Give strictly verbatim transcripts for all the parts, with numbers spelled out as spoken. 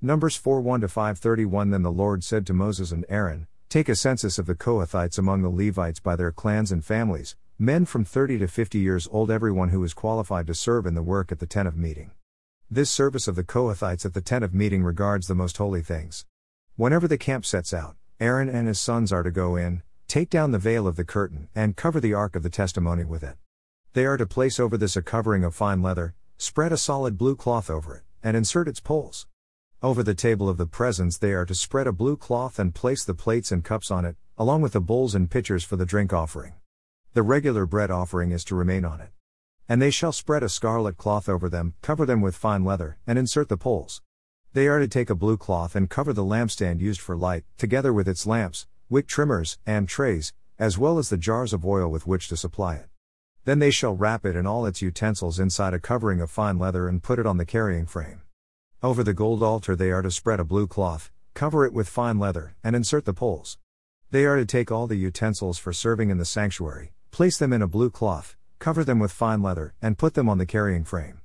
Numbers four one to five thirty-one Then the Lord said to Moses and Aaron, Take a census of the Kohathites among the Levites by their clans and families, men from thirty to fifty years old, everyone who is qualified to serve in the work at the tent of meeting. This service of the Kohathites at the tent of meeting regards the most holy things. Whenever the camp sets out, Aaron and his sons are to go in, take down the veil of the curtain, and cover the ark of the testimony with it. They are to place over this a covering of fine leather, spread a solid blue cloth over it, and insert its poles. Over the table of the presence they are to spread a blue cloth and place the plates and cups on it, along with the bowls and pitchers for the drink offering. The regular bread offering is to remain on it. And they shall spread a scarlet cloth over them, cover them with fine leather, and insert the poles. They are to take a blue cloth and cover the lampstand used for light, together with its lamps, wick trimmers, and trays, as well as the jars of oil with which to supply it. Then they shall wrap it and all its utensils inside a covering of fine leather and put it on the carrying frame. Over the gold altar they are to spread a blue cloth, cover it with fine leather, and insert the poles. They are to take all the utensils for serving in the sanctuary, place them in a blue cloth, cover them with fine leather, and put them on the carrying frame.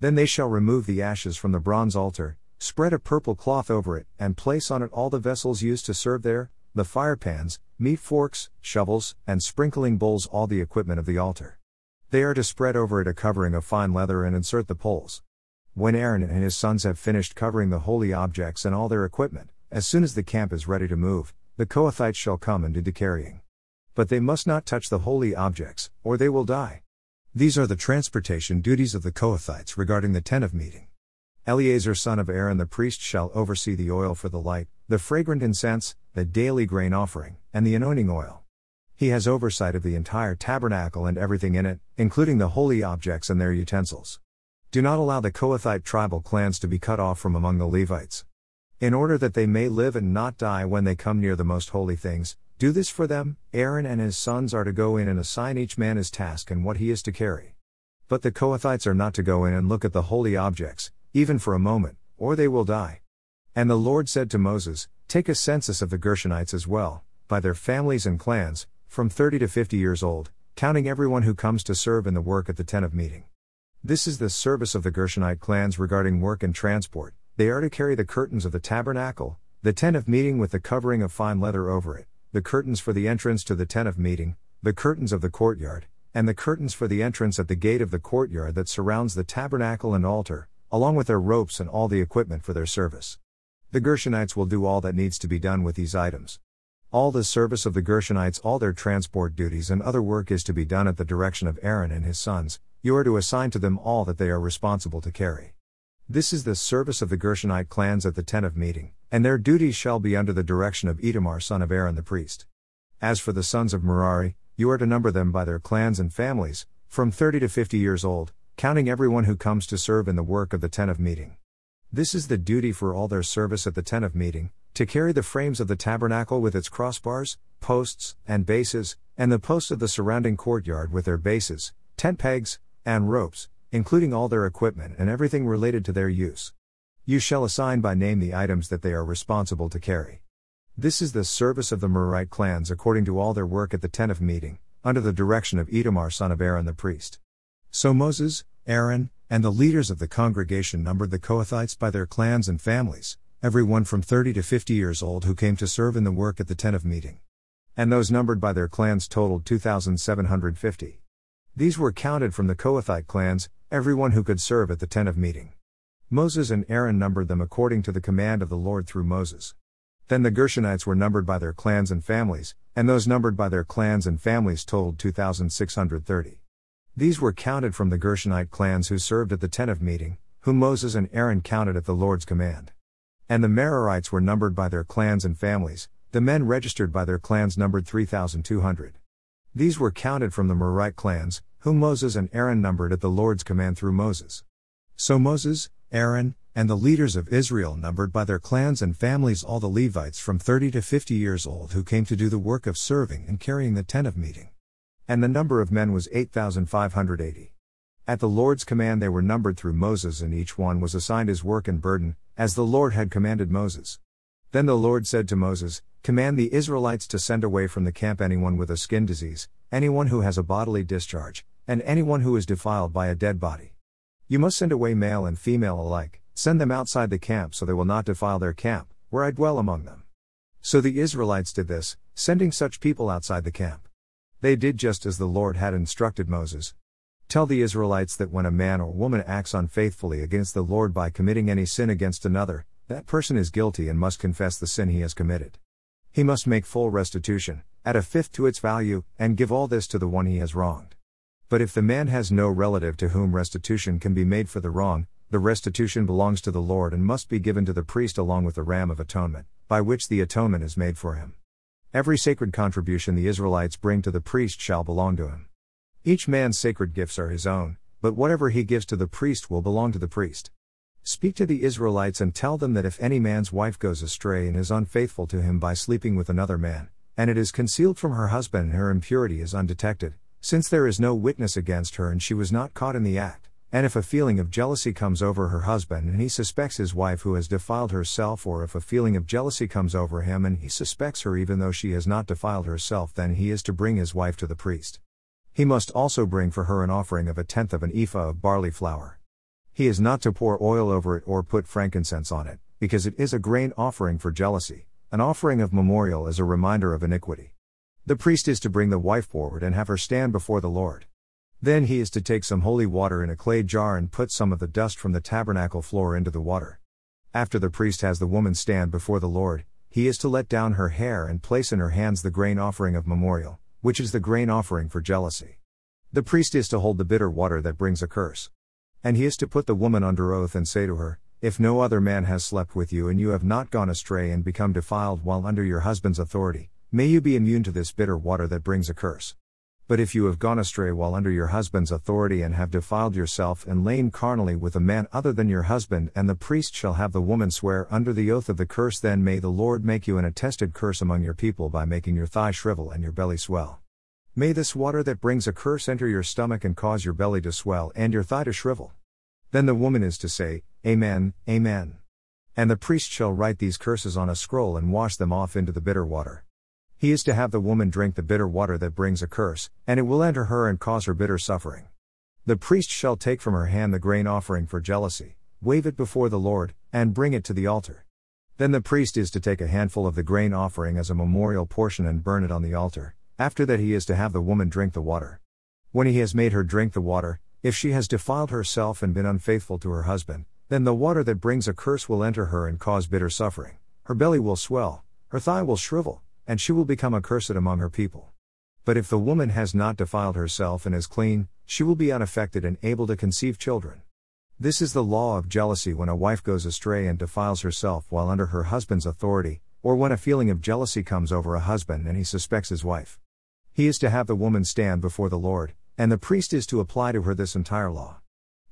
Then they shall remove the ashes from the bronze altar, spread a purple cloth over it, and place on it all the vessels used to serve there, the fire pans, meat forks, shovels, and sprinkling bowls, all the equipment of the altar. They are to spread over it a covering of fine leather and insert the poles. When Aaron and his sons have finished covering the holy objects and all their equipment, as soon as the camp is ready to move, the Kohathites shall come and do the carrying. But they must not touch the holy objects, or they will die. These are the transportation duties of the Kohathites regarding the tent of meeting. Eleazar son of Aaron the priest shall oversee the oil for the light, the fragrant incense, the daily grain offering, and the anointing oil. He has oversight of the entire tabernacle and everything in it, including the holy objects and their utensils. Do not allow the Kohathite tribal clans to be cut off from among the Levites. In order that they may live and not die when they come near the most holy things, do this for them. Aaron and his sons are to go in and assign each man his task and what he is to carry. But the Kohathites are not to go in and look at the holy objects, even for a moment, or they will die. And the Lord said to Moses, Take a census of the Gershonites as well, by their families and clans, from thirty to fifty years old, counting everyone who comes to serve in the work at the tent of meeting. This is the service of the Gershonite clans regarding work and transport. They are to carry the curtains of the tabernacle, the tent of meeting with the covering of fine leather over it, the curtains for the entrance to the tent of meeting, the curtains of the courtyard, and the curtains for the entrance at the gate of the courtyard that surrounds the tabernacle and altar, along with their ropes and all the equipment for their service. The Gershonites will do all that needs to be done with these items. All the service of the Gershonites, all their transport duties and other work is to be done at the direction of Aaron and his sons. You are to assign to them all that they are responsible to carry. This is the service of the Gershonite clans at the tent of meeting, and their duties shall be under the direction of Edomar son of Aaron the priest. As for the sons of Merari, you are to number them by their clans and families, from thirty to fifty years old, counting everyone who comes to serve in the work of the tent of meeting. This is the duty for all their service at the tent of meeting, to carry the frames of the tabernacle with its crossbars, posts, and bases, and the posts of the surrounding courtyard with their bases, tent pegs, and ropes, including all their equipment and everything related to their use. You shall assign by name the items that they are responsible to carry. This is the service of the Merarite clans according to all their work at the tent of meeting, under the direction of Ithamar son of Aaron the priest. So Moses, Aaron, and the leaders of the congregation numbered the Kohathites by their clans and families, everyone from thirty to fifty years old who came to serve in the work at the tent of meeting. And those numbered by their clans totaled two thousand seven hundred fifty. These were counted from the Kohathite clans, everyone who could serve at the tent of meeting. Moses and Aaron numbered them according to the command of the Lord through Moses. Then the Gershonites were numbered by their clans and families, and those numbered by their clans and families totaled two thousand six hundred thirty. These were counted from the Gershonite clans who served at the tent of meeting, whom Moses and Aaron counted at the Lord's command. And the Merarites were numbered by their clans and families, the men registered by their clans numbered three thousand two hundred. These were counted from the Merarite clans, whom Moses and Aaron numbered at the Lord's command through Moses. So Moses, Aaron, and the leaders of Israel numbered by their clans and families all the Levites from thirty to fifty years old who came to do the work of serving and carrying the tent of meeting. And the number of men was eight thousand five hundred eighty. At the Lord's command they were numbered through Moses, and each one was assigned his work and burden, as the Lord had commanded Moses. Then the Lord said to Moses, Command the Israelites to send away from the camp anyone with a skin disease, anyone who has a bodily discharge, and anyone who is defiled by a dead body. You must send away male and female alike, Send them outside the camp so they will not defile their camp, where I dwell among them. So the Israelites did this, sending such people outside the camp. They did just as the Lord had instructed Moses. Tell the Israelites that when a man or woman acts unfaithfully against the Lord by committing any sin against another, that person is guilty and must confess the sin he has committed. He must make full restitution, at a fifth to its value, and give all this to the one he has wronged. But if the man has no relative to whom restitution can be made for the wrong, the restitution belongs to the Lord and must be given to the priest along with the ram of atonement, by which the atonement is made for him. Every sacred contribution the Israelites bring to the priest shall belong to him. Each man's sacred gifts are his own, but whatever he gives to the priest will belong to the priest. Speak to the Israelites and tell them that if any man's wife goes astray and is unfaithful to him by sleeping with another man, and it is concealed from her husband and her impurity is undetected, since there is no witness against her and she was not caught in the act, and if a feeling of jealousy comes over her husband and he suspects his wife who has defiled herself, or if a feeling of jealousy comes over him and he suspects her even though she has not defiled herself, then he is to bring his wife to the priest. He must also bring for her an offering of a tenth of an ephah of barley flour. He is not to pour oil over it or put frankincense on it, because it is a grain offering for jealousy, an offering of memorial as a reminder of iniquity. The priest is to bring the wife forward and have her stand before the Lord. Then he is to take some holy water in a clay jar and put some of the dust from the tabernacle floor into the water. After the priest has the woman stand before the Lord, he is to let down her hair and place in her hands the grain offering of memorial, which is the grain offering for jealousy. The priest is to hold the bitter water that brings a curse. And he is to put the woman under oath and say to her, "If no other man has slept with you and you have not gone astray and become defiled while under your husband's authority, may you be immune to this bitter water that brings a curse. But if you have gone astray while under your husband's authority and have defiled yourself and lain carnally with a man other than your husband, and the priest shall have the woman swear under the oath of the curse, then may the Lord make you an attested curse among your people by making your thigh shrivel and your belly swell. May this water that brings a curse enter your stomach and cause your belly to swell and your thigh to shrivel." Then the woman is to say, "Amen, Amen." And the priest shall write these curses on a scroll and wash them off into the bitter water. He is to have the woman drink the bitter water that brings a curse, and it will enter her and cause her bitter suffering. The priest shall take from her hand the grain offering for jealousy, wave it before the Lord, and bring it to the altar. Then the priest is to take a handful of the grain offering as a memorial portion and burn it on the altar. After that he is to have the woman drink the water. When he has made her drink the water, if she has defiled herself and been unfaithful to her husband, then the water that brings a curse will enter her and cause bitter suffering. Her belly will swell, her thigh will shrivel, and she will become accursed among her people. But if the woman has not defiled herself and is clean, she will be unaffected and able to conceive children. This is the law of jealousy when a wife goes astray and defiles herself while under her husband's authority, or when a feeling of jealousy comes over a husband and he suspects his wife. He is to have the woman stand before the Lord, and the priest is to apply to her this entire law.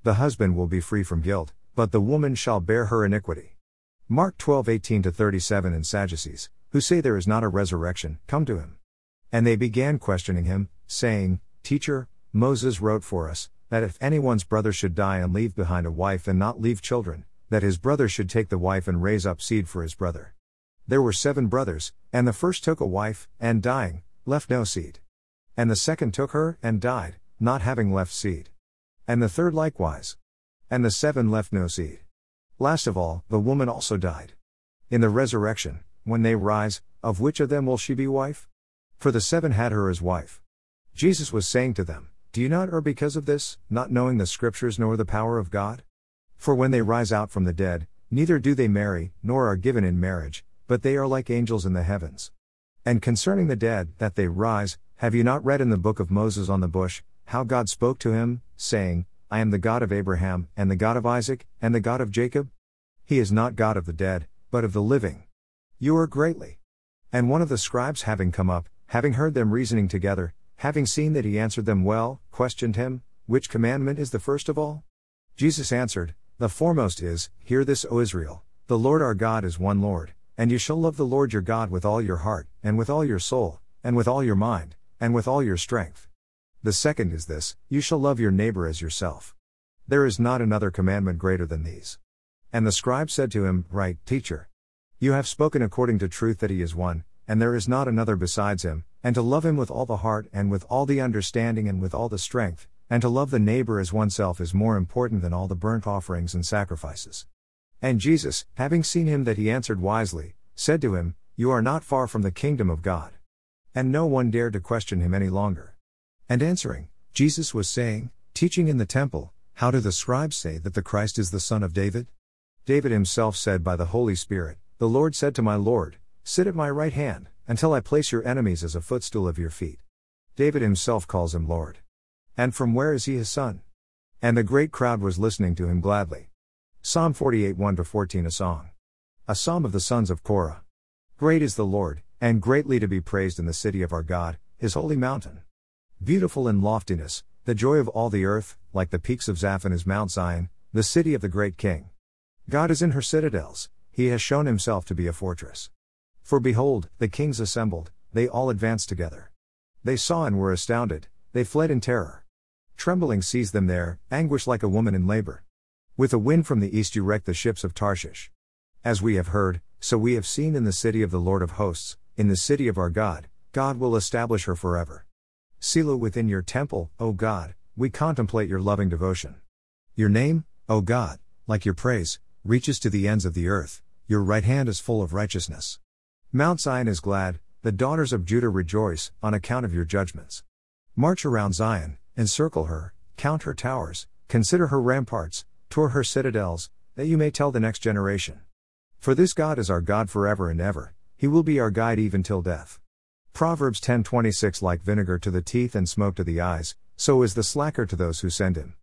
The husband will be free from guilt, but the woman shall bear her iniquity. Mark twelve eighteen to thirty-seven. And Sadducees, who say there is not a resurrection, come to him. And they began questioning him, saying, "Teacher, Moses wrote for us, that if anyone's brother should die and leave behind a wife and not leave children, that his brother should take the wife and raise up seed for his brother. There were seven brothers, and the first took a wife, and dying, left no seed. And the second took her, and died, not having left seed. And the third likewise. And the seven left no seed. Last of all, the woman also died. In the resurrection, when they rise, of which of them will she be wife? For the seven had her as wife." Jesus was saying to them, "Do you not err because of this, not knowing the Scriptures nor the power of God? For when they rise out from the dead, neither do they marry, nor are given in marriage, but they are like angels in the heavens. And concerning the dead, that they rise, have you not read in the book of Moses on the bush, how God spoke to him, saying, I am the God of Abraham, and the God of Isaac, and the God of Jacob? He is not God of the dead, but of the living. You err greatly." And one of the scribes having come up, having heard them reasoning together, having seen that he answered them well, questioned him, "Which commandment is the first of all?" Jesus answered, "The foremost is, Hear this, O Israel, the Lord our God is one Lord. And you shall love the Lord your God with all your heart, and with all your soul, and with all your mind, and with all your strength. The second is this, you shall love your neighbor as yourself. There is not another commandment greater than these." And the scribe said to him, "Right, teacher. You have spoken according to truth that he is one, and there is not another besides him, and to love him with all the heart and with all the understanding and with all the strength, and to love the neighbor as oneself is more important than all the burnt offerings and sacrifices. And Jesus, having seen him that he answered wisely, said to him, You are not far from the kingdom of God. And no one dared to question him any longer. And answering, Jesus was saying, teaching in the temple, How do the scribes say that the Christ is the son of David? David himself said by the Holy Spirit, The Lord said to my Lord, Sit at my right hand, until I place your enemies as a footstool of your feet. David himself calls him Lord. And from where is he his son? And the great crowd was listening to him gladly. Psalm forty-eight one to fourteen. A song. A psalm of the sons of Korah. Great is the Lord, and greatly to be praised in the city of our God, his holy mountain. Beautiful in loftiness, the joy of all the earth, like the peaks of Zaphon is Mount Zion, the city of the great king. God is in her citadels, he has shown himself to be a fortress. For behold, the kings assembled, they all advanced together. They saw and were astounded, they fled in terror. Trembling seized them there, anguish like a woman in labor. With a wind from the east you wrecked the ships of Tarshish. As we have heard, so we have seen in the city of the Lord of hosts, in the city of our God, God will establish her forever. Selah within your temple, O God, we contemplate your loving devotion. Your name, O God, like your praise, reaches to the ends of the earth, your right hand is full of righteousness. Mount Zion is glad, the daughters of Judah rejoice, on account of your judgments. March around Zion, encircle her, count her towers, consider her ramparts, tour her citadels, that you may tell the next generation. For this God is our God forever and ever, he will be our guide even till death. Proverbs ten twenty-six. Like vinegar to the teeth and smoke to the eyes, so is the slacker to those who send him.